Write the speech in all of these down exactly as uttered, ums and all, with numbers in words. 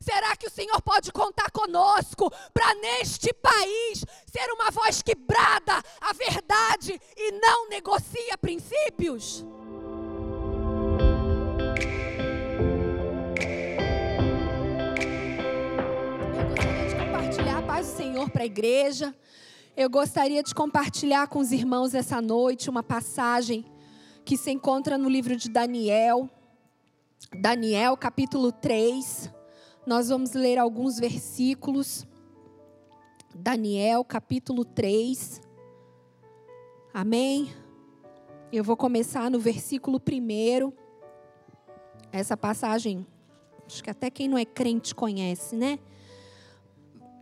Será que o Senhor pode contar conosco para neste país ser uma voz que brada a verdade e não negocia princípios? Eu gostaria de compartilhar a paz do Senhor para a igreja. Eu gostaria de compartilhar com os irmãos essa noite uma passagem que se encontra no livro de Daniel, Daniel capítulo três, nós vamos ler alguns versículos, Daniel capítulo três, amém? Eu vou começar no versículo primeiro, essa passagem, acho que até quem não é crente conhece, né?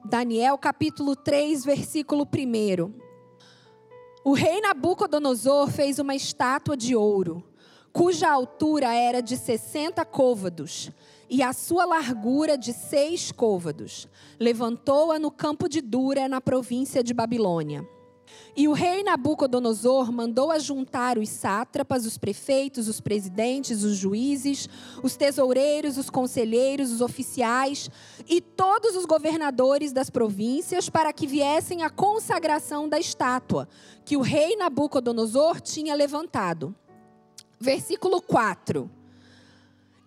Daniel capítulo três, versículo primeiro. O rei Nabucodonosor fez uma estátua de ouro, cuja altura era de sessenta côvados e a sua largura de seis côvados. Levantou-a no campo de Dura, na província de Babilônia. E o rei Nabucodonosor mandou ajuntar os sátrapas, os prefeitos, os presidentes, os juízes, os tesoureiros, os conselheiros, os oficiais e todos os governadores das províncias para que viessem à consagração da estátua que o rei Nabucodonosor tinha levantado. Versículo quatro.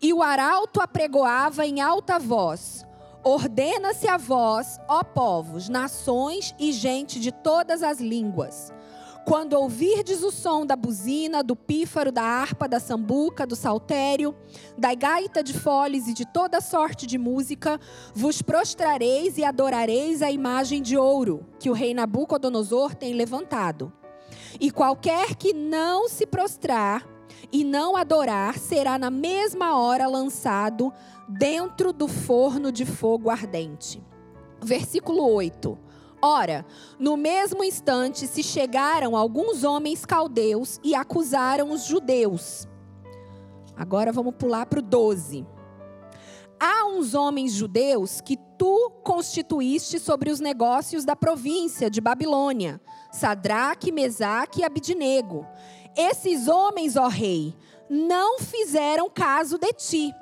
E o arauto apregoava em alta voz: ordena-se a vós, ó povos, nações e gente de todas as línguas. Quando ouvirdes o som da buzina, do pífaro, da harpa, da sambuca, do saltério, da gaita de foles e de toda sorte de música, vos prostrareis e adorareis a imagem de ouro que o rei Nabucodonosor tem levantado. E qualquer que não se prostrar e não adorar, será na mesma hora lançado dentro do forno de fogo ardente. Versículo oito. Ora, no mesmo instante se chegaram alguns homens caldeus e acusaram os judeus. Agora vamos pular para o doze. Há uns homens judeus que tu constituíste sobre os negócios da província de Babilônia, Sadraque, Mesaque e Abede-Nego. Esses homens, ó rei, não fizeram caso de ti.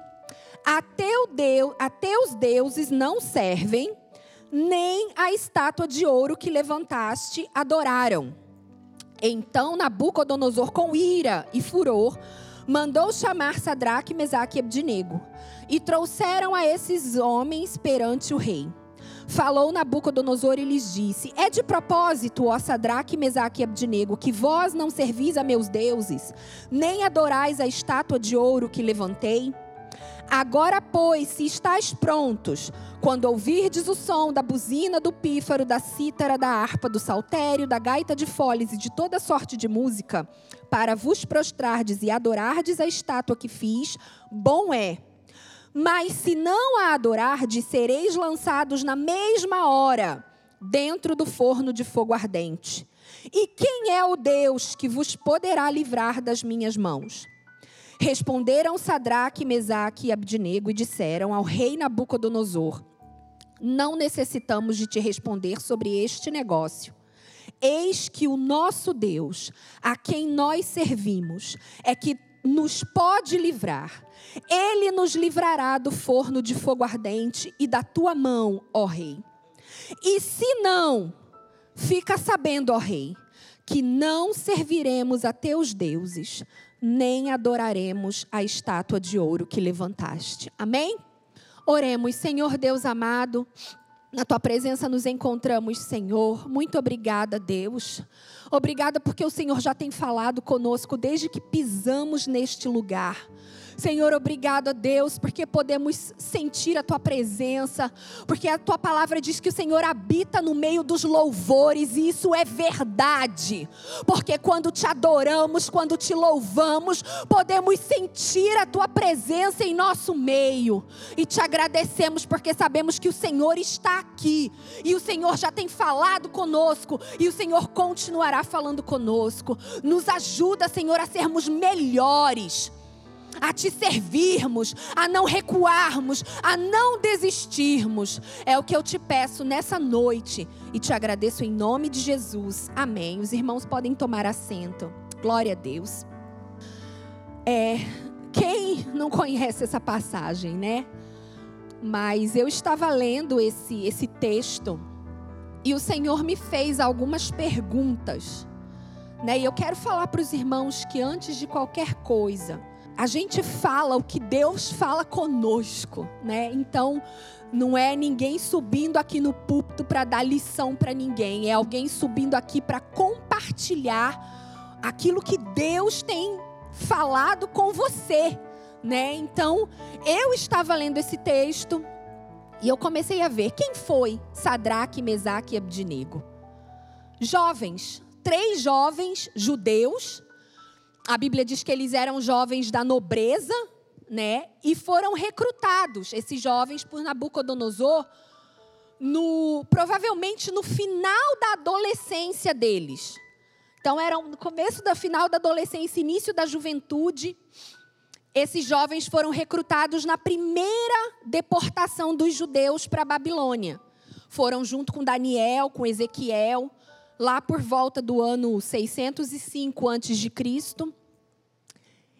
A, teu Deus, a teus deuses não servem, nem a estátua de ouro que levantaste adoraram. Então Nabucodonosor, com ira e furor, mandou chamar Sadraque, Mesaque e Abede-Nego. E trouxeram a esses homens perante o rei. Falou Nabucodonosor e lhes disse: é de propósito, ó Sadraque, Mesaque e Abede-Nego, que vós não servis a meus deuses, nem adorais a estátua de ouro que levantei? Agora, pois, se estáis prontos, quando ouvirdes o som da buzina, do pífaro, da cítara, da harpa, do saltério, da gaita de foles e de toda sorte de música, para vos prostrardes e adorardes a estátua que fiz, bom é. Mas se não a adorardes, sereis lançados na mesma hora, dentro do forno de fogo ardente. E quem é o Deus que vos poderá livrar das minhas mãos? Responderam Sadraque, Mesaque e Abede-Nego e disseram ao rei Nabucodonosor: não necessitamos de te responder sobre este negócio. Eis que o nosso Deus, a quem nós servimos, é que nos pode livrar. Ele nos livrará do forno de fogo ardente e da tua mão, ó rei. E se não, fica sabendo, ó rei, que não serviremos a teus deuses, nem adoraremos a estátua de ouro que levantaste. Amém? Oremos. Senhor Deus amado, na tua presença nos encontramos, Senhor. Muito obrigada, Deus. Obrigada porque o Senhor já tem falado conosco desde que pisamos neste lugar. Senhor, obrigado a Deus, porque podemos sentir a Tua presença, porque a Tua palavra diz que o Senhor habita no meio dos louvores, e isso é verdade, porque quando Te adoramos, quando Te louvamos, podemos sentir a Tua presença em nosso meio, e Te agradecemos, porque sabemos que o Senhor está aqui, e o Senhor já tem falado conosco, e o Senhor continuará falando conosco. Nos ajuda, Senhor, a sermos melhores, a Te servirmos, a não recuarmos, a não desistirmos. É o que eu Te peço nessa noite e Te agradeço em nome de Jesus. Amém. Os irmãos podem tomar assento. Glória a Deus. É, quem não conhece essa passagem, né? Mas eu estava lendo esse, esse texto e o Senhor me fez algumas perguntas, né? E eu quero falar para os irmãos que antes de qualquer coisa, a gente fala o que Deus fala conosco, né? Então, não é ninguém subindo aqui no púlpito para dar lição para ninguém. É alguém subindo aqui para compartilhar aquilo que Deus tem falado com você, né? Então, eu estava lendo esse texto e eu comecei a ver quem foi Sadraque, Mesaque e Abede-Nego. Jovens, três jovens judeus. A Bíblia diz que eles eram jovens da nobreza, né? E foram recrutados, esses jovens, por Nabucodonosor, no, provavelmente no final da adolescência deles. Então, era no começo da final da adolescência, início da juventude. Esses jovens foram recrutados na primeira deportação dos judeus para a Babilônia. Foram junto com Daniel, com Ezequiel, lá por volta do ano seiscentos e cinco antes de Cristo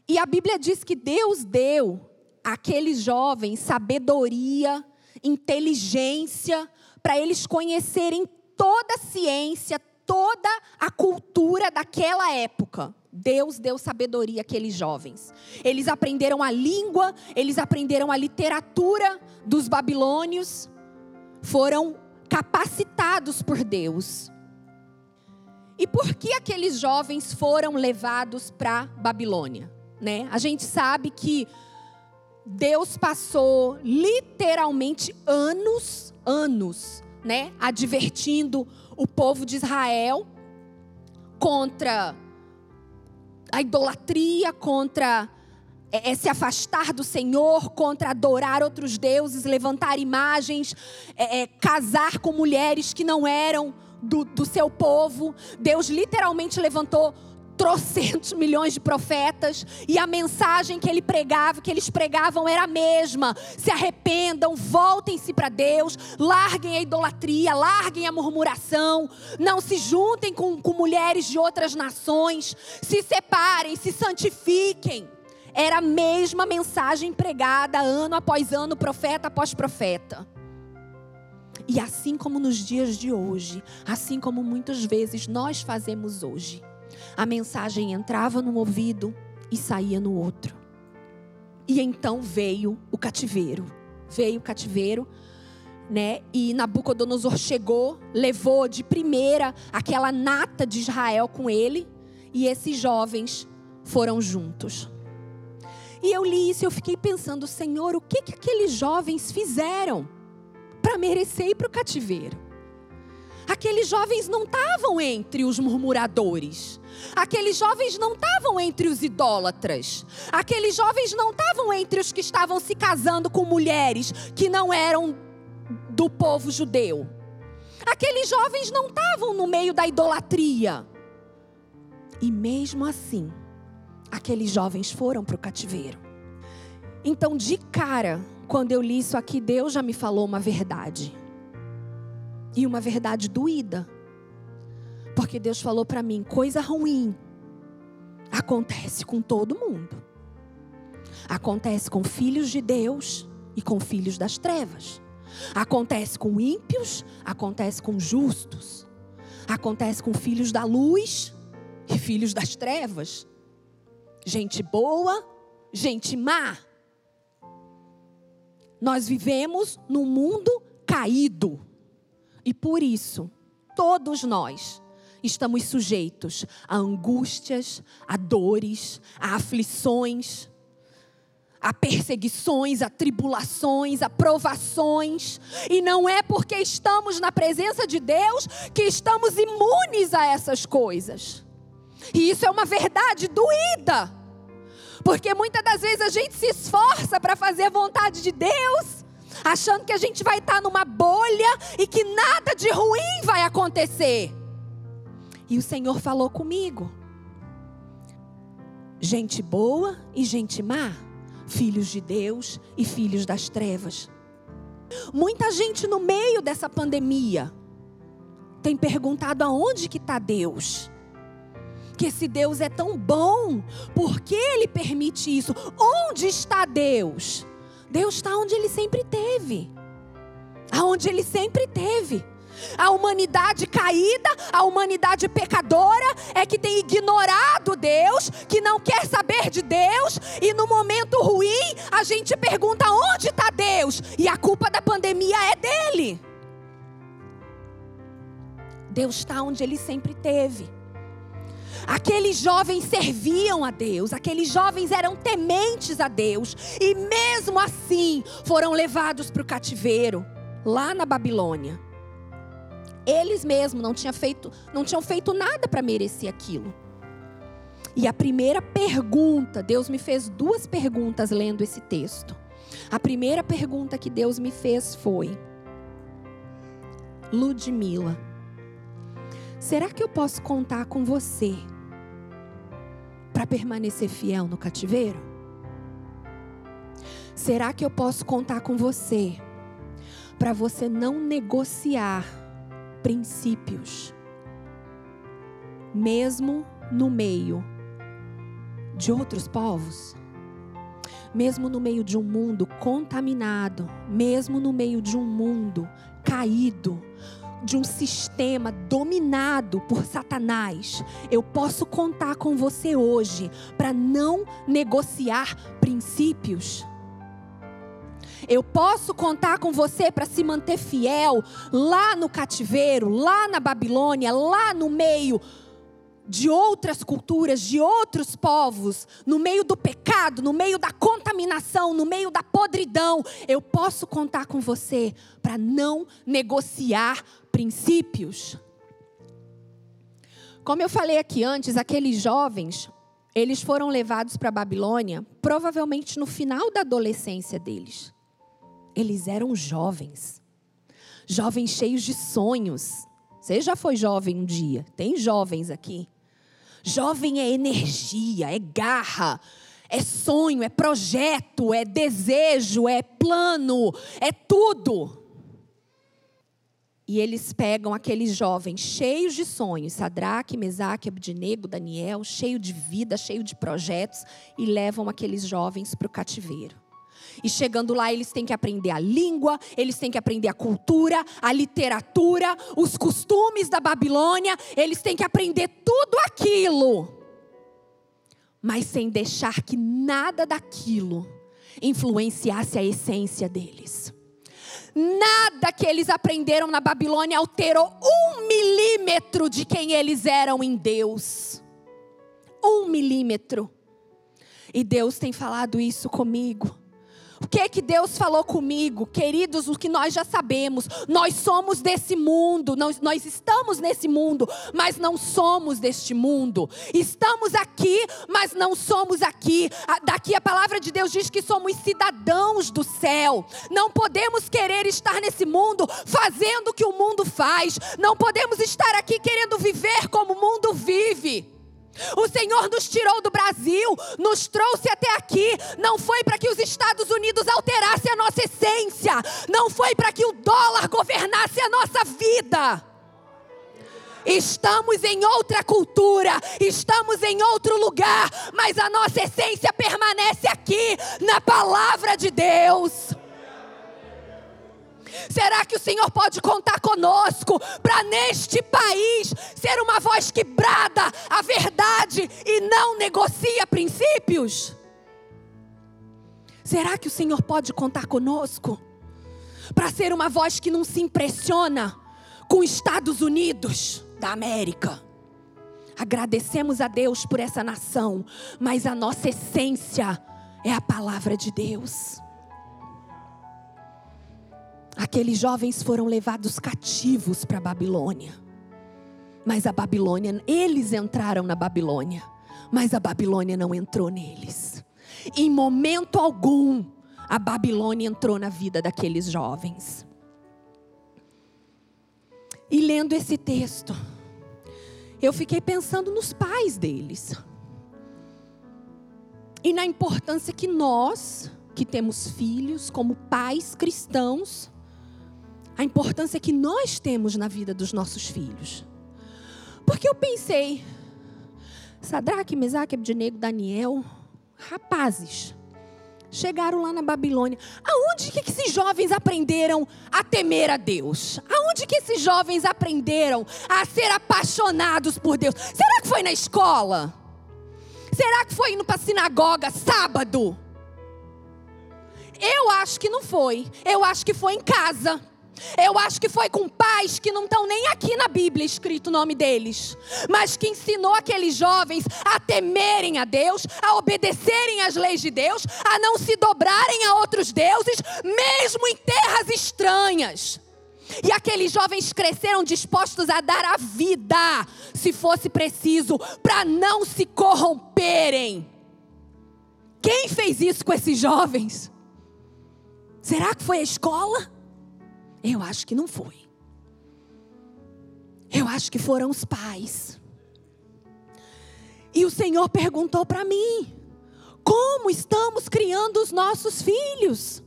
E a Bíblia diz que Deus deu àqueles jovens sabedoria, inteligência, para eles conhecerem toda a ciência, toda a cultura daquela época. Deus deu sabedoria àqueles jovens. Eles aprenderam a língua, eles aprenderam a literatura dos babilônios, foram capacitados por Deus. E por que aqueles jovens foram levados para Babilônia, né? A gente sabe que Deus passou literalmente anos, anos, né? Advertindo o povo de Israel contra a idolatria, contra é, se afastar do Senhor, contra adorar outros deuses, levantar imagens, é, é, casar com mulheres que não eram Do, do seu povo. Deus literalmente levantou trocentos milhões de profetas e a mensagem que ele pregava, que eles pregavam era a mesma: se arrependam, voltem-se para Deus, larguem a idolatria, larguem a murmuração, não se juntem com, com mulheres de outras nações, se separem, se santifiquem. Era a mesma mensagem pregada ano após ano, profeta após profeta. E assim como nos dias de hoje, assim como muitas vezes nós fazemos hoje, a mensagem entrava num ouvido e saía no outro. E então veio o cativeiro. Veio o cativeiro, né? E Nabucodonosor chegou, levou de primeira aquela nata de Israel com ele, e esses jovens foram juntos. E eu li isso e eu fiquei pensando: Senhor, o que que aqueles jovens fizeram para merecer ir para o cativeiro? Aqueles jovens não estavam entre os murmuradores. Aqueles jovens não estavam entre os idólatras. Aqueles jovens não estavam entre os que estavam se casando com mulheres que não eram do povo judeu. Aqueles jovens não estavam no meio da idolatria. E mesmo assim, aqueles jovens foram para o cativeiro. Então, de cara, quando eu li isso aqui, Deus já me falou uma verdade. E uma verdade doída. Porque Deus falou para mim: coisa ruim acontece com todo mundo. Acontece com filhos de Deus e com filhos das trevas. Acontece com ímpios, acontece com justos. Acontece com filhos da luz e filhos das trevas. Gente boa, gente má. Nós vivemos num mundo caído. E por isso, todos nós estamos sujeitos a angústias, a dores, a aflições, a perseguições, a tribulações, a provações. E não é porque estamos na presença de Deus que estamos imunes a essas coisas. E isso é uma verdade doída. Porque muitas das vezes a gente se esforça para fazer a vontade de Deus, achando que a gente vai estar numa bolha e que nada de ruim vai acontecer. E o Senhor falou comigo: gente boa e gente má, filhos de Deus e filhos das trevas. Muita gente no meio dessa pandemia tem perguntado: aonde que está Deus? Porque se Deus é tão bom, por que Ele permite isso? Onde está Deus? Deus está onde Ele sempre esteve. Aonde Ele sempre esteve. A humanidade caída, a humanidade pecadora é que tem ignorado Deus, que não quer saber de Deus, e no momento ruim a gente pergunta onde está Deus, e a culpa da pandemia é dele. Deus está onde ele sempre esteve. Aqueles jovens serviam a Deus, aqueles jovens eram tementes a Deus, e mesmo assim foram levados para o cativeiro, lá na Babilônia. Eles mesmos não tinham feito, não tinham feito nada para merecer aquilo. E a primeira pergunta, Deus me fez duas perguntas lendo esse texto. A primeira pergunta que Deus me fez foi: Ludmila, será que eu posso contar com você para permanecer fiel no cativeiro? Será que eu posso contar com você para você não negociar princípios, mesmo no meio de outros povos, mesmo no meio de um mundo contaminado, mesmo no meio de um mundo caído, de um sistema dominado por Satanás? Eu posso contar com você hoje para não negociar princípios? Eu posso contar com você para se manter fiel lá no cativeiro, lá na Babilônia, lá no meio de outras culturas, de outros povos, no meio do pecado, no meio da contaminação, no meio da podridão. Eu posso contar com você para não negociar princípios. Como eu falei aqui antes, aqueles jovens, eles foram levados para a Babilônia, provavelmente no final da adolescência deles. Eles eram jovens, jovens cheios de sonhos. Você já foi jovem um dia? Tem jovens aqui. Jovem é energia, é garra, é sonho, é projeto, é desejo, é plano, é tudo. E eles pegam aqueles jovens cheios de sonhos, Sadraque, Mesaque, Abede-Nego, Daniel, cheio de vida, cheio de projetos, e levam aqueles jovens para o cativeiro. E chegando lá, eles têm que aprender a língua, eles têm que aprender a cultura, a literatura, os costumes da Babilônia, eles têm que aprender tudo aquilo. Mas sem deixar que nada daquilo influenciasse a essência deles. Nada que eles aprenderam na Babilônia alterou um milímetro de quem eles eram em Deus. Um milímetro. E Deus tem falado isso comigo. O que que Deus falou comigo? Queridos, o que nós já sabemos. Nós somos desse mundo, nós, nós estamos nesse mundo, mas não somos deste mundo. Estamos aqui, mas não somos aqui. A, daqui a palavra de Deus diz que somos cidadãos do céu. Não podemos querer estar nesse mundo fazendo o que o mundo faz. Não podemos estar aqui querendo viver como o mundo vive. O Senhor nos tirou do Brasil, nos trouxe até aqui. Não foi para que os Estados Unidos alterassem a nossa essência. Não foi para que o dólar governasse a nossa vida. Estamos em outra cultura, estamos em outro lugar, mas a nossa essência permanece aqui, na palavra de Deus. Será que o Senhor pode contar conosco para neste país ser uma voz que brada a verdade e não negocia princípios? Será que o Senhor pode contar conosco para ser uma voz que não se impressiona com os Estados Unidos da América? Agradecemos a Deus por essa nação, mas a nossa essência é a palavra de Deus. Aqueles jovens foram levados cativos para a Babilônia. Mas a Babilônia, eles entraram na Babilônia, mas a Babilônia não entrou neles. Em momento algum, a Babilônia entrou na vida daqueles jovens. E lendo esse texto, eu fiquei pensando nos pais deles. E na importância que nós, que temos filhos, como pais cristãos, a importância que nós temos na vida dos nossos filhos. Porque eu pensei, Sadraque, Mesaque, Abede-Nego, Daniel, rapazes, Chegaram lá na Babilônia. Aonde que esses jovens aprenderam a temer a Deus? Aonde que esses jovens aprenderam a ser apaixonados por Deus? Será que foi na escola? Será que foi indo para a sinagoga sábado? Eu acho que não foi. Eu acho que foi em casa. Eu acho que foi com pais que não estão nem aqui na Bíblia escrito o nome deles, mas que ensinou aqueles jovens a temerem a Deus, a obedecerem às leis de Deus, a não se dobrarem a outros deuses, mesmo em terras estranhas. E aqueles jovens cresceram dispostos a dar a vida, se fosse preciso, para não se corromperem. Quem fez isso com esses jovens? Será que foi a escola? Eu acho que não foi. Eu acho que foram os pais. E o Senhor perguntou para mim: como estamos criando os nossos filhos?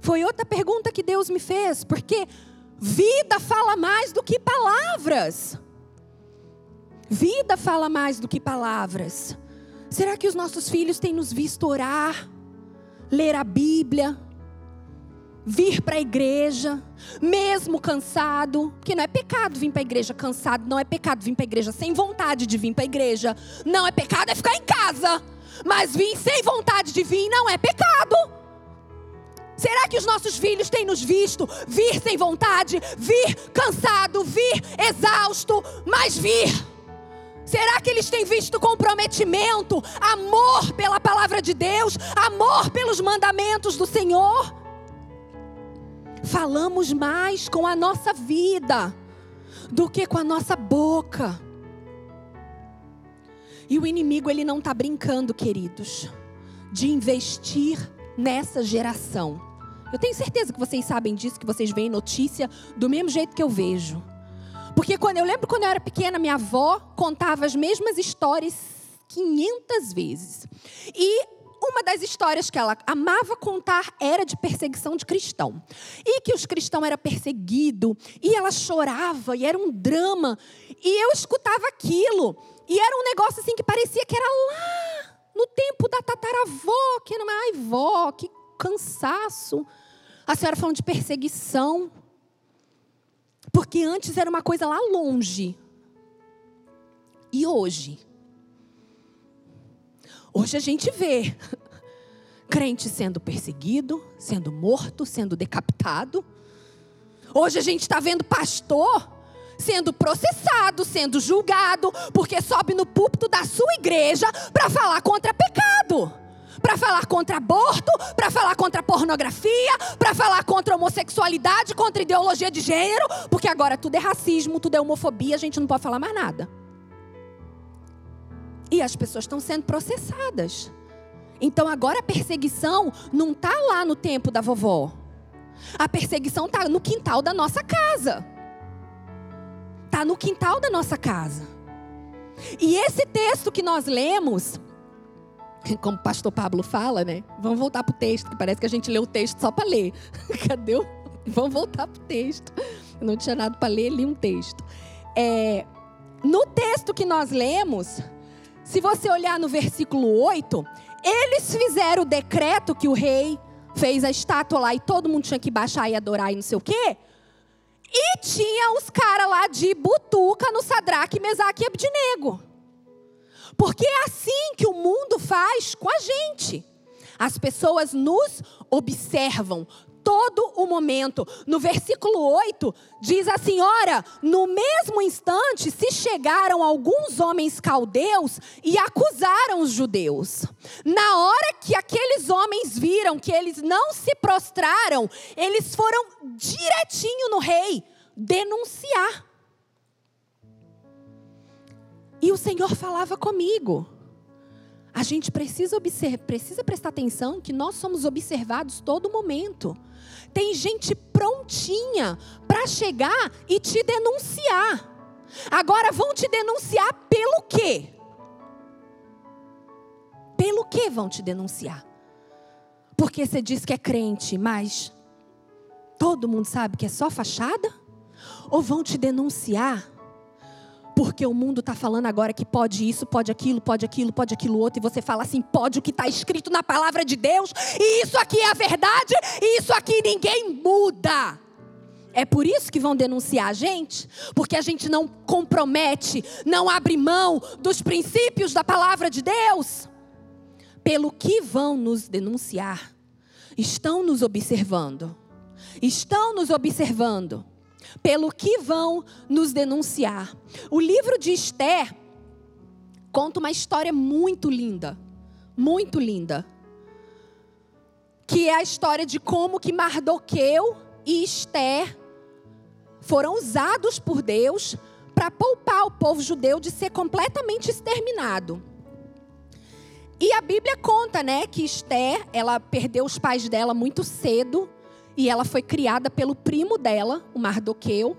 Foi outra pergunta que Deus me fez, porque vida fala mais do que palavras. Vida fala mais do que palavras. Será que os nossos filhos têm nos visto orar, ler a Bíblia, vir para a igreja, mesmo cansado? Porque não é pecado vir para a igreja cansado, não é pecado vir para a igreja sem vontade de vir para a igreja. Não é pecado é ficar em casa, mas vir sem vontade de vir não é pecado. Será que os nossos filhos têm nos visto vir sem vontade, vir cansado, vir exausto, mas vir? Será que eles têm visto comprometimento, amor pela palavra de Deus, amor pelos mandamentos do Senhor? Falamos mais com a nossa vida do que com a nossa boca. E o inimigo, ele não está brincando, queridos, de investir nessa geração. Eu tenho certeza que vocês sabem disso, que vocês veem notícia do mesmo jeito que eu vejo. Porque quando, eu lembro quando eu era pequena, minha avó contava as mesmas histórias quinhentas vezes. E uma das histórias que ela amava contar era de perseguição de cristão. E que os cristãos eram perseguidos. E ela chorava, e era um drama. E eu escutava aquilo. E era um negócio assim que parecia que era lá, no tempo da tataravó. Que era uma, ai, vó, que cansaço. A senhora falando de perseguição. Porque antes era uma coisa lá longe. E hoje... Hoje a gente vê crente sendo perseguido, sendo morto, sendo decapitado. Hoje a gente está vendo pastor sendo processado, sendo julgado, porque sobe no púlpito da sua igreja para falar contra pecado, para falar contra aborto, para falar contra pornografia, para falar contra homossexualidade, contra ideologia de gênero, porque agora tudo é racismo, tudo é homofobia, a gente não pode falar mais nada. E as pessoas estão sendo processadas. Então agora a perseguição não está lá no tempo da vovó. A perseguição está no quintal da nossa casa. Está no quintal da nossa casa. E esse texto que nós lemos, como o pastor Pablo fala, né? Vamos voltar para o texto, que parece que a gente lê o texto só para ler. Cadê o... Vamos voltar para o texto. Eu não tinha nada para ler, li um texto. É... No texto que nós lemos... Se você olhar no versículo oito, eles fizeram o decreto que o rei fez a estátua lá e todo mundo tinha que baixar e adorar e não sei o quê. E tinha os caras lá de butuca no Sadraque, Mesaque e Abede-Nego. Porque é assim que o mundo faz com a gente. As pessoas nos observam todo o momento. No versículo oito diz a senhora: no mesmo instante se chegaram alguns homens caldeus e acusaram os judeus. Na hora que aqueles homens viram que eles não se prostraram, eles foram direitinho no rei denunciar. E o Senhor falava comigo: a gente precisa, observa, precisa prestar atenção que nós somos observados todo momento. Tem gente prontinha para chegar e te denunciar. Agora vão te denunciar pelo quê? Pelo quê vão te denunciar? Porque você diz que é crente, mas todo mundo sabe que é só fachada? Ou vão te denunciar Porque o mundo está falando agora que pode isso, pode aquilo, pode aquilo, pode aquilo outro. E você fala assim, pode o que está escrito na palavra de Deus. E isso aqui é a verdade. E isso aqui ninguém muda. É por isso que vão denunciar a gente. Porque a gente não compromete, não abre mão dos princípios da palavra de Deus. Pelo que vão nos denunciar. Estão nos observando. Estão nos observando. Pelo que vão nos denunciar. O livro de Esther conta uma história muito linda, muito linda, que é a história de como que Mardoqueu e Esther foram usados por Deus para poupar o povo judeu de ser completamente exterminado. E a Bíblia conta, né, que Esther, ela perdeu os pais dela muito cedo. E ela foi criada pelo primo dela, o Mardoqueu.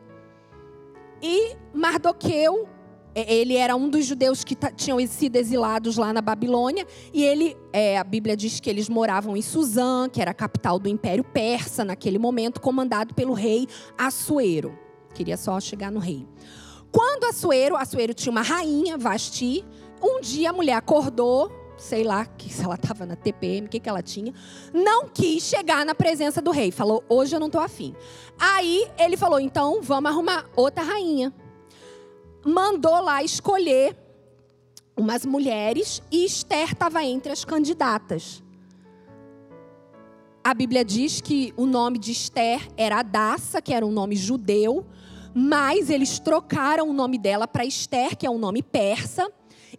E Mardoqueu, ele era um dos judeus que t- tinham sido exilados lá na Babilônia. E ele, é, a Bíblia diz que eles moravam em Susã, que era a capital do Império Persa naquele momento, comandado pelo rei Assuero. Queria só chegar no rei. Quando Assuero, Assuero tinha uma rainha, Vasti. Um dia a mulher acordou, sei lá, se ela estava na T P M, o que, que ela tinha, não quis chegar na presença do rei. Falou, hoje eu não estou afim. Aí ele falou, então vamos arrumar outra rainha. Mandou lá escolher umas mulheres e Esther estava entre as candidatas. A Bíblia diz que o nome de Esther era Adassa, que era um nome judeu, mas eles trocaram o nome dela para Esther, que é um nome persa.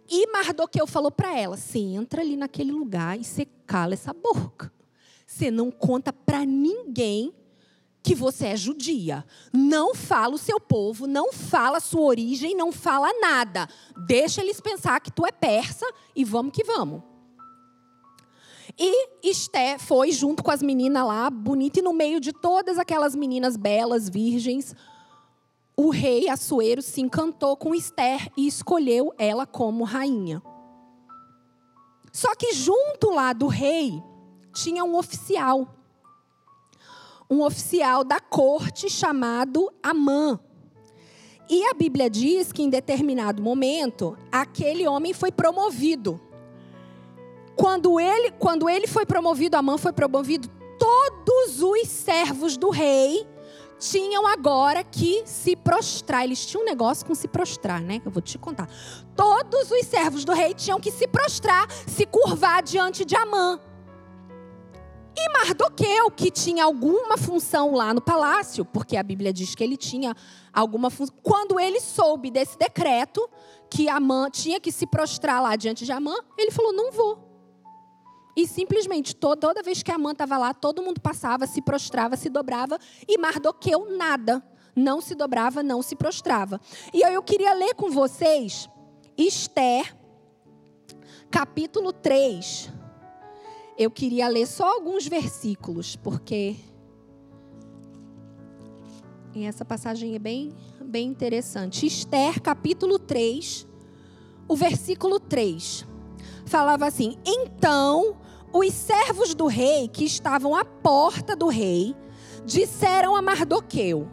E Mardoqueu falou para ela, você entra ali naquele lugar e você cala essa boca. Você não conta para ninguém que você é judia. Não fala o seu povo, não fala a sua origem, não fala nada. Deixa eles pensar que tu é persa e vamos que vamos. E Esther foi junto com as meninas lá, bonita. E no meio de todas aquelas meninas belas, virgens, o rei Assuero se encantou com Esther e escolheu ela como rainha. Só que junto lá do rei tinha um oficial. Um oficial da corte chamado Amã. E a Bíblia diz que em determinado momento, aquele homem foi promovido. Quando ele, quando ele foi promovido, Amã foi promovido, todos os servos do rei tinham agora que se prostrar. Eles tinham um negócio com se prostrar, né? Eu vou te contar. Todos os servos do rei tinham que se prostrar, se curvar diante de Amã. E Mardoqueu, que tinha alguma função lá no palácio, porque a Bíblia diz que ele tinha alguma função. Quando ele soube desse decreto, que Amã tinha que se prostrar lá diante de Amã, ele falou, não vou. E simplesmente, toda vez que a Amã estava lá, todo mundo passava, se prostrava, se dobrava. E Mardoqueu, nada. Não se dobrava, não se prostrava. E eu queria ler com vocês, Esther, capítulo três. Eu queria ler só alguns versículos, porque... E essa passagem é bem, bem interessante. Esther, capítulo três, o versículo três. Falava assim, então... Os servos do rei, que estavam à porta do rei, disseram a Mardoqueu,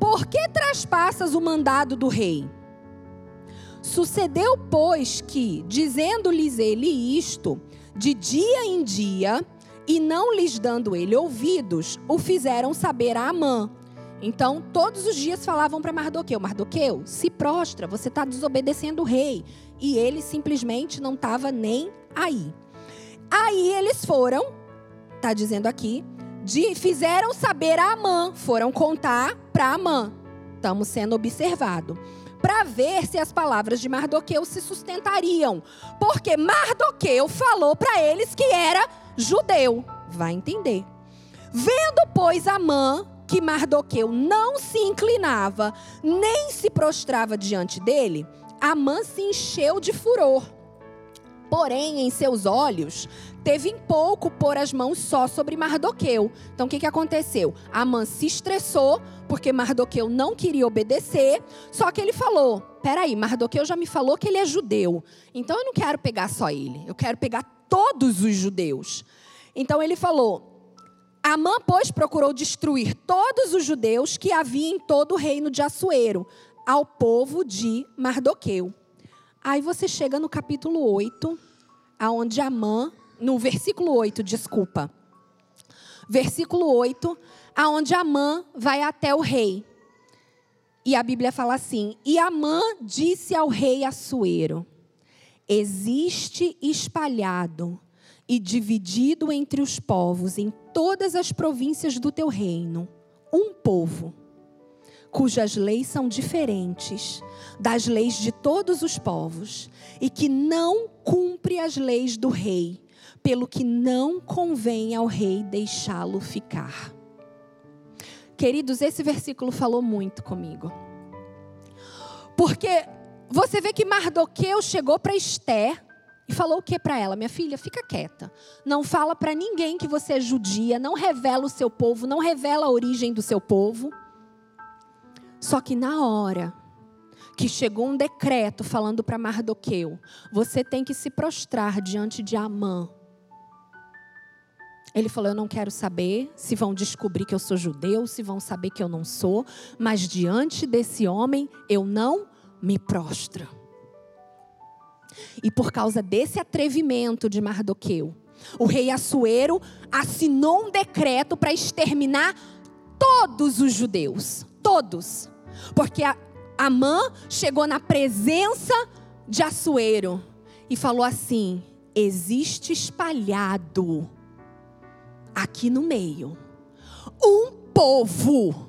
por que traspassas o mandado do rei? Sucedeu, pois, que, dizendo-lhes ele isto, de dia em dia, e não lhes dando ele ouvidos, o fizeram saber a Amã. Então, todos os dias falavam para Mardoqueu, Mardoqueu, se prostra, você está desobedecendo o rei. E ele simplesmente não estava nem aí. Aí eles foram, está dizendo aqui, de, fizeram saber a Amã, foram contar para Amã. Estamos sendo observados. Para ver se as palavras de Mardoqueu se sustentariam. Porque Mardoqueu falou para eles que era judeu. Vai entender. Vendo, pois, Amã, que Mardoqueu não se inclinava, nem se prostrava diante dele, Amã se encheu de furor. Porém, em seus olhos, teve em pouco pôr as mãos só sobre Mardoqueu. Então, o que, que aconteceu? Amã se estressou, porque Mardoqueu não queria obedecer. Só que ele falou, peraí, Mardoqueu já me falou que ele é judeu. Então, eu não quero pegar só ele. Eu quero pegar todos os judeus. Então, ele falou, Amã, pois, procurou destruir todos os judeus que havia em todo o reino de Assuero, ao povo de Mardoqueu. Aí você chega no capítulo oito, aonde Amã, no versículo oito, desculpa. Versículo oito, aonde Amã vai até o rei. E a Bíblia fala assim: e Amã disse ao rei Assuero: existe espalhado e dividido entre os povos, em todas as províncias do teu reino, um povo, cujas leis são diferentes das leis de todos os povos, e que não cumpre as leis do rei, pelo que não convém ao rei deixá-lo ficar. Queridos, esse versículo falou muito comigo. Porque você vê que Mardoqueu chegou para Esther e falou o que para ela? Minha filha, fica quieta. Não fala para ninguém que você é judia, não revela o seu povo, não revela a origem do seu povo. Só que na hora que chegou um decreto falando para Mardoqueu, você tem que se prostrar diante de Amã. Ele falou: eu não quero saber se vão descobrir que eu sou judeu, se vão saber que eu não sou, mas diante desse homem eu não me prostro. E por causa desse atrevimento de Mardoqueu, o rei Assuero assinou um decreto para exterminar todos os judeus. Todos. Porque Amã chegou na presença de Assuero e falou assim: existe espalhado aqui no meio um povo,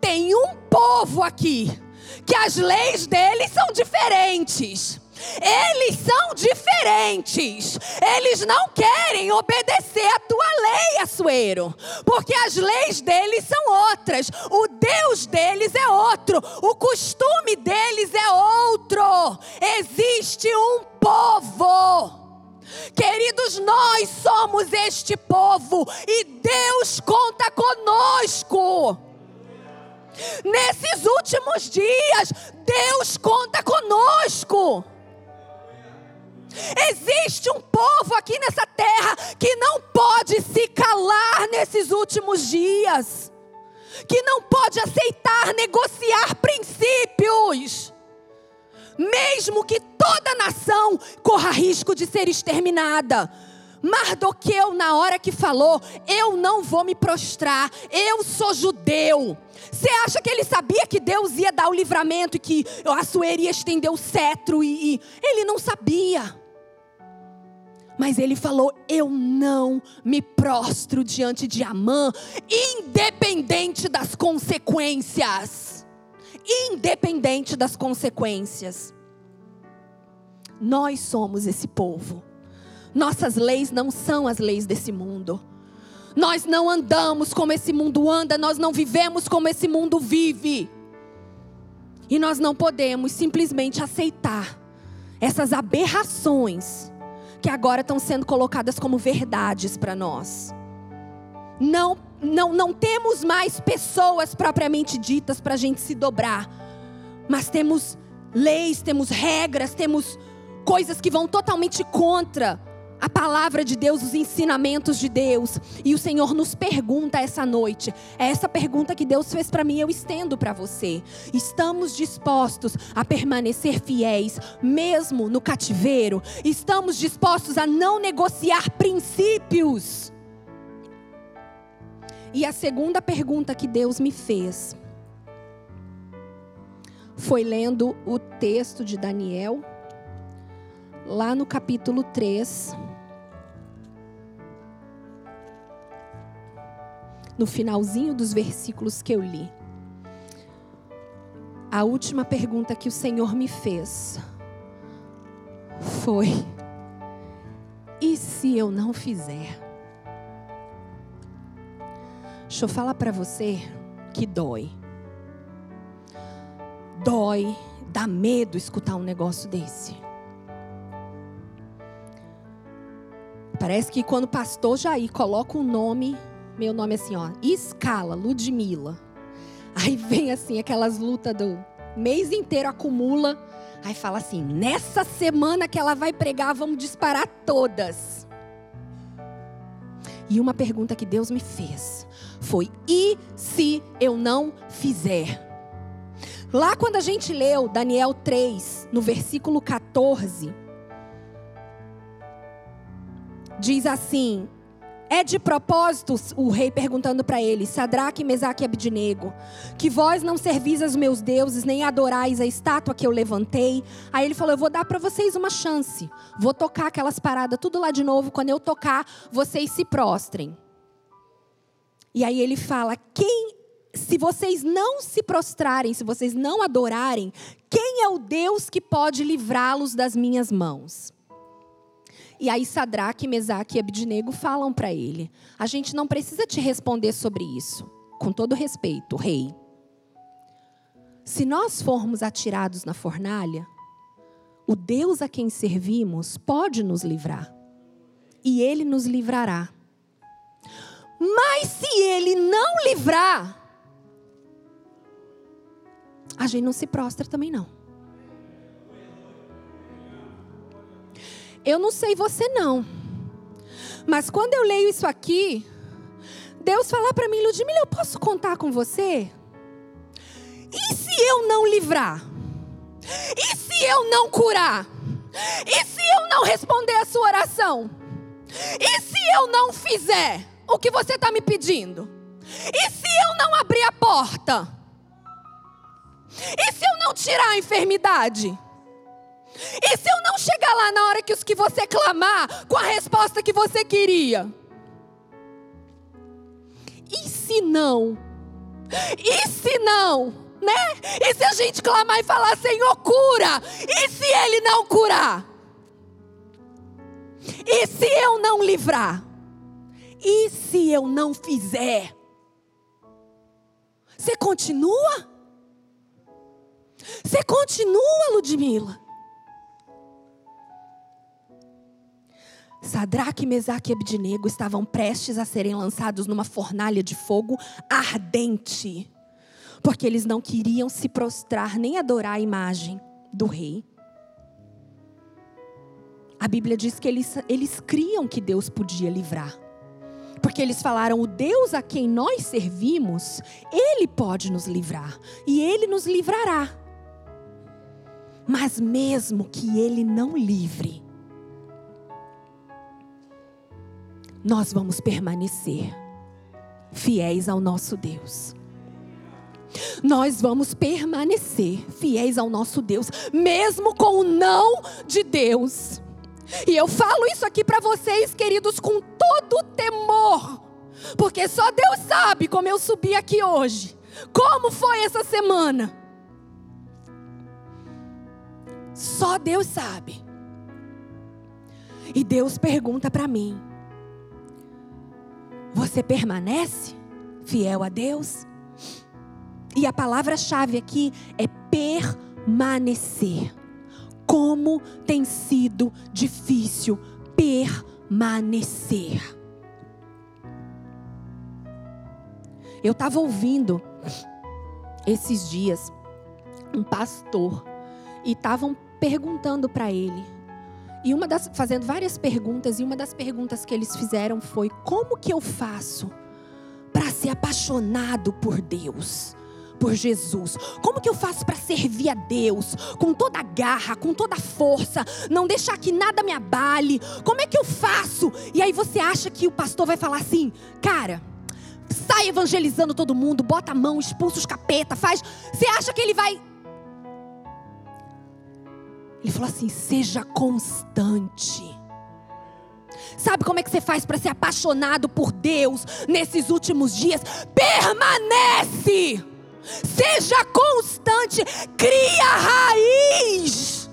tem um povo aqui que as leis deles são diferentes. Eles são diferentes. Eles não querem obedecer a tua lei, Assuero, porque as leis deles são outras. O Deus deles é outro. O costume deles é outro. Existe um povo. Queridos, nós somos este povo e Deus conta conosco. Nesses últimos dias, Deus conta conosco. Existe um povo aqui nessa terra que não pode se calar nesses últimos dias, que não pode aceitar negociar princípios, mesmo que toda a nação corra risco de ser exterminada. Mardoqueu, na hora que falou, eu não vou me prostrar, eu sou judeu. Você acha que ele sabia que Deus ia dar o livramento e que Assuero ia estender o cetro? E, e ele não sabia. Mas ele falou: eu não me prostro diante de Amã, independente das consequências. Independente das consequências. Nós somos esse povo. Nossas leis não são as leis desse mundo. Nós não andamos como esse mundo anda, nós não vivemos como esse mundo vive. E nós não podemos simplesmente aceitar essas aberrações que agora estão sendo colocadas como verdades para nós. Não, não, não temos mais pessoas propriamente ditas para a gente se dobrar, mas temos leis, temos regras, temos coisas que vão totalmente contra a palavra de Deus, os ensinamentos de Deus. E o Senhor nos pergunta essa noite. É essa pergunta que Deus fez para mim, eu estendo para você. Estamos dispostos a permanecer fiéis, mesmo no cativeiro? Estamos dispostos a não negociar princípios? E a segunda pergunta que Deus me fez foi lendo o texto de Daniel, lá no capítulo três, no finalzinho dos versículos que eu li. A última pergunta que o Senhor me fez foi: e se eu não fizer? Deixa eu falar para você que dói. Dói, dá medo escutar um negócio desse. Parece que quando o pastor Jair coloca um nome, meu nome é assim, ó, escala, Ludmila. Aí vem assim, aquelas lutas do mês inteiro, acumula. Aí fala assim: nessa semana que ela vai pregar, vamos disparar todas. E uma pergunta que Deus me fez foi: e se eu não fizer? Lá quando a gente leu Daniel três, no versículo quatorze, diz assim: é de propósito, o rei perguntando para ele, Sadraque, Mesaque e Abede-Nego, que vós não servis aos meus deuses, nem adorais a estátua que eu levantei. Aí ele falou, eu vou dar para vocês uma chance. Vou tocar aquelas paradas tudo lá de novo. Quando eu tocar, vocês se prostrem. E aí ele fala, quem, se vocês não se prostrarem, se vocês não adorarem, quem é o Deus que pode livrá-los das minhas mãos? E aí Sadraque, Mesaque e Abede-Nego falam para ele, a gente não precisa te responder sobre isso, com todo respeito, rei. Se nós formos atirados na fornalha, o Deus a quem servimos pode nos livrar. E ele nos livrará. Mas se ele não livrar, a gente não se prostra também não. Eu não sei você não, mas quando eu leio isso aqui, Deus falar para mim, Ludmila, eu posso contar com você? E se eu não livrar? E se eu não curar? E se eu não responder a sua oração? E se eu não fizer o que você está me pedindo? E se eu não abrir a porta? E se eu não tirar a enfermidade? E se eu não chegar lá na hora que os que você clamar com a resposta que você queria? E se não? E se não? Né? E se a gente clamar e falar, Senhor, cura? E se ele não curar? E se eu não livrar? E se eu não fizer? Você continua? Você continua, Ludmila? Sadraque, Mesaque e Abede-Nego estavam prestes a serem lançados numa fornalha de fogo ardente, porque eles não queriam se prostrar nem adorar a imagem do rei. A Bíblia diz que eles, eles criam que Deus podia livrar, porque eles falaram, o Deus a quem nós servimos, ele pode nos livrar e ele nos livrará. Mas mesmo que ele não livre, nós vamos permanecer fiéis ao nosso Deus. Nós vamos permanecer fiéis ao nosso Deus, mesmo com o não de Deus. E eu falo isso aqui para vocês, queridos, com todo temor, porque só Deus sabe como eu subi aqui hoje, como foi essa semana. Só Deus sabe. E Deus pergunta para mim, você permanece fiel a Deus? E a palavra-chave aqui é permanecer. Como tem sido difícil permanecer. Eu estava ouvindo esses dias um pastor e estavam perguntando para ele. E uma das, fazendo várias perguntas, e uma das perguntas que eles fizeram foi, como que eu faço para ser apaixonado por Deus, por Jesus? Como que eu faço para servir a Deus com toda a garra, com toda a força, não deixar que nada me abale? Como é que eu faço? E aí você acha que o pastor vai falar assim, cara, sai evangelizando todo mundo, bota a mão, expulsa os capeta, faz... Você acha que ele vai... Ele falou assim, seja constante. Sabe como é que você faz para ser apaixonado por Deus nesses últimos dias? Permanece! Seja constante! Cria raiz!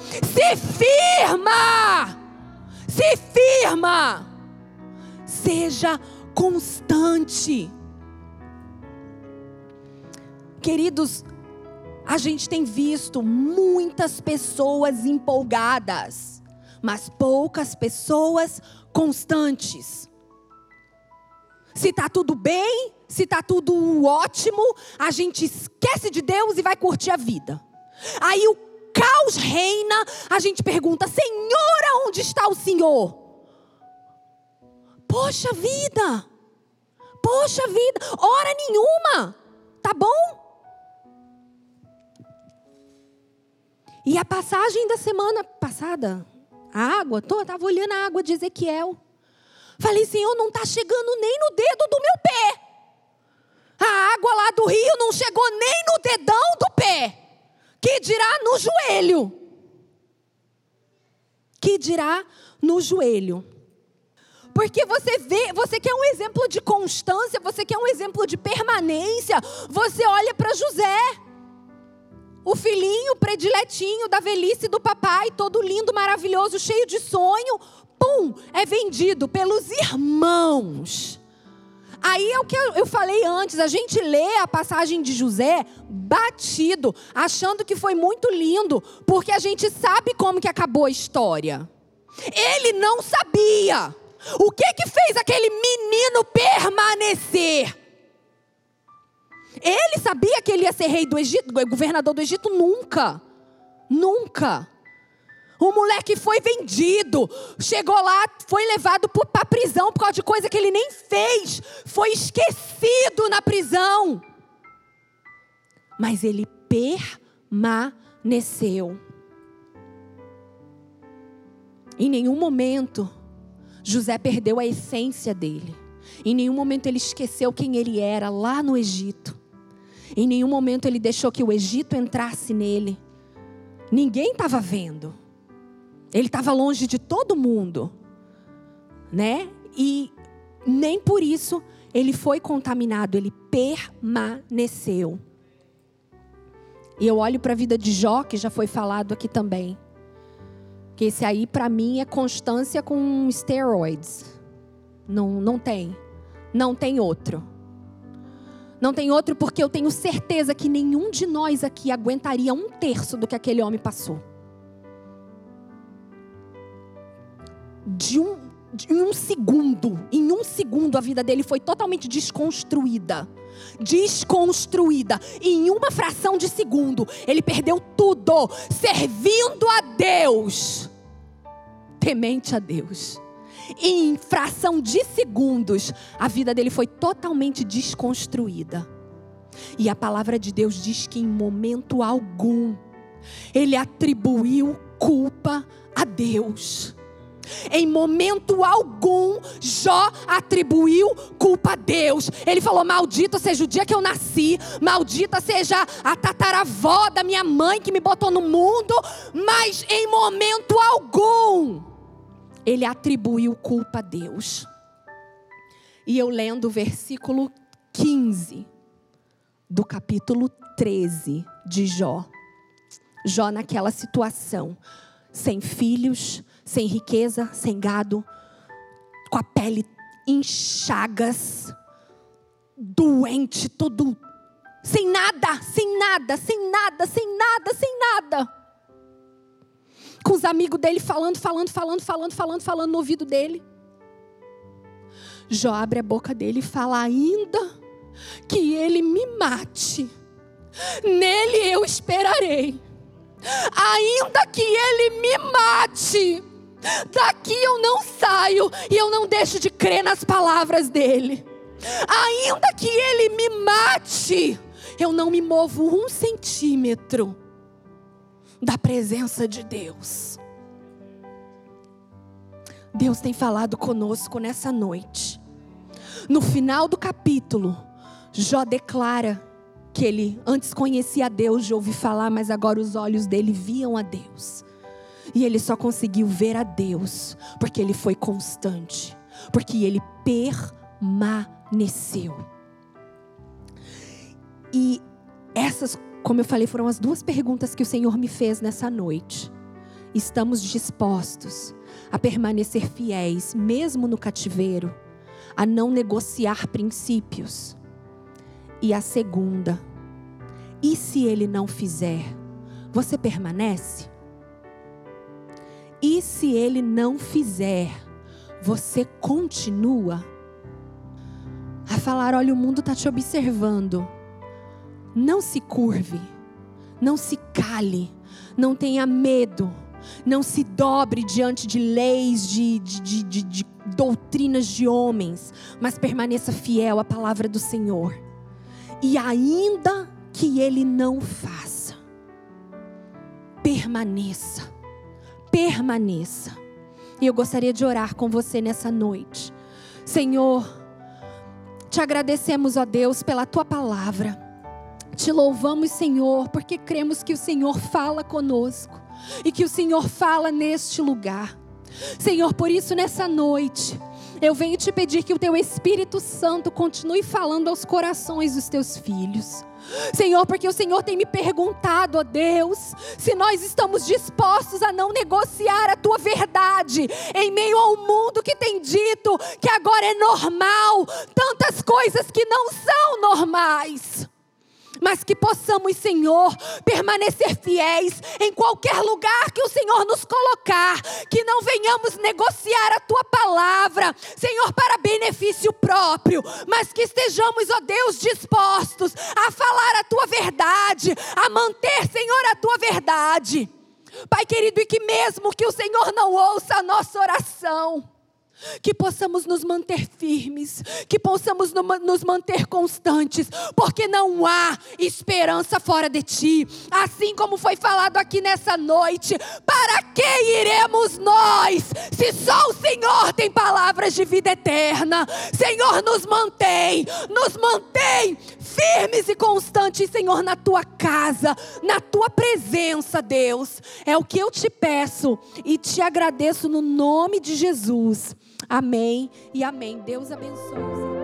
Se firma! Se firma! Seja constante. Queridos, a gente tem visto muitas pessoas empolgadas, mas poucas pessoas constantes. Se está tudo bem, se está tudo ótimo, a gente esquece de Deus e vai curtir a vida. Aí o caos reina, a gente pergunta, Senhor, onde está o Senhor? Poxa vida, poxa vida, hora nenhuma, tá bom? E a passagem da semana passada, a água, eu estava olhando a água de Ezequiel. Falei, Senhor, não está chegando nem no dedo do meu pé. A água lá do rio não chegou nem no dedão do pé. Que dirá no joelho. Que dirá no joelho. Porque você vê, você quer um exemplo de constância, você quer um exemplo de permanência. Você olha para José, o filhinho prediletinho da velhice do papai, todo lindo, maravilhoso, cheio de sonho. Pum, é vendido pelos irmãos. Aí é o que eu falei antes, a gente lê a passagem de José batido, achando que foi muito lindo, porque a gente sabe como que acabou a história. Ele não sabia. O que que fez aquele menino permanecer? Ele sabia que ele ia ser rei do Egito, governador do Egito? Nunca, nunca. O moleque foi vendido, chegou lá, foi levado para a prisão por causa de coisa que ele nem fez. Foi esquecido na prisão. Mas ele permaneceu. Em nenhum momento José perdeu a essência dele. Em nenhum momento ele esqueceu quem ele era lá no Egito. Em nenhum momento ele deixou que o Egito entrasse nele. Ninguém estava vendo. Ele estava longe de todo mundo, né? E nem por isso ele foi contaminado, ele permaneceu. E eu olho para a vida de Jó, que já foi falado aqui também. Que esse aí, para mim, é constância com esteroides. Não, não tem. Não tem outro. Não tem outro porque eu tenho certeza que nenhum de nós aqui aguentaria um terço do que aquele homem passou. De um, de, em um segundo, em um segundo a vida dele foi totalmente desconstruída. Desconstruída. E em uma fração de segundo, ele perdeu tudo, servindo a Deus. Temente a Deus. E em fração de segundos, a vida dele foi totalmente desconstruída. E a palavra de Deus diz que em momento algum, ele atribuiu culpa a Deus. Em momento algum, Jó atribuiu culpa a Deus. Ele falou, maldito seja o dia que eu nasci, maldita seja a tataravó da minha mãe que me botou no mundo. Mas em momento algum, ele atribuiu culpa a Deus. E eu lendo o versículo quinze do capítulo treze de Jó. Jó naquela situação, sem filhos, sem riqueza, sem gado, com a pele em chagas, doente, todo, sem nada, sem nada, sem nada, sem nada, sem nada. Com os amigos dele falando, falando, falando, falando, falando, falando no ouvido dele. Jó abre a boca dele e fala, ainda que ele me mate, nele eu esperarei. Ainda que ele me mate, daqui eu não saio e eu não deixo de crer nas palavras dele. Ainda que ele me mate, eu não me movo um centímetro da presença de Deus. Deus tem falado conosco nessa noite. No final do capítulo, Jó declara que ele antes conhecia a Deus de ouvir falar, mas agora os olhos dele viam a Deus. E ele só conseguiu ver a Deus porque ele foi constante, porque ele permaneceu. E essas, como eu falei, foram as duas perguntas que o Senhor me fez nessa noite. Estamos dispostos a permanecer fiéis, mesmo no cativeiro, a não negociar princípios? E a segunda, e se ele não fizer, você permanece? E se ele não fizer, você continua? A falar, olha, o mundo está te observando. Não se curve, não se cale, não tenha medo, não se dobre diante de leis, de, de, de, de, de doutrinas de homens, mas permaneça fiel à palavra do Senhor. E ainda que ele não faça, permaneça, permaneça. E eu gostaria de orar com você nessa noite. Senhor, te agradecemos, ó Deus, pela Tua palavra. Te louvamos, Senhor, porque cremos que o Senhor fala conosco e que o Senhor fala neste lugar. Senhor, por isso nessa noite eu venho te pedir que o Teu Espírito Santo continue falando aos corações dos Teus filhos. Senhor, porque o Senhor tem me perguntado, ó Deus, se nós estamos dispostos a não negociar a Tua verdade, em meio ao mundo que tem dito que agora é normal, tantas coisas que não são normais. Mas que possamos, Senhor, permanecer fiéis em qualquer lugar que o Senhor nos colocar, que não venhamos negociar a Tua palavra, Senhor, para benefício próprio, mas que estejamos, ó Deus, dispostos a falar a Tua verdade, a manter, Senhor, a Tua verdade. Pai querido, e que mesmo que o Senhor não ouça a nossa oração, que possamos nos manter firmes, que possamos nos manter constantes, porque não há esperança fora de Ti. Assim como foi falado aqui nessa noite, para que iremos nós, se só o Senhor tem palavras de vida eterna? Senhor, nos mantém, nos mantém firmes e constantes, Senhor, na Tua casa, na Tua presença, Deus. É o que eu te peço e te agradeço no nome de Jesus. Amém e amém. Deus abençoe.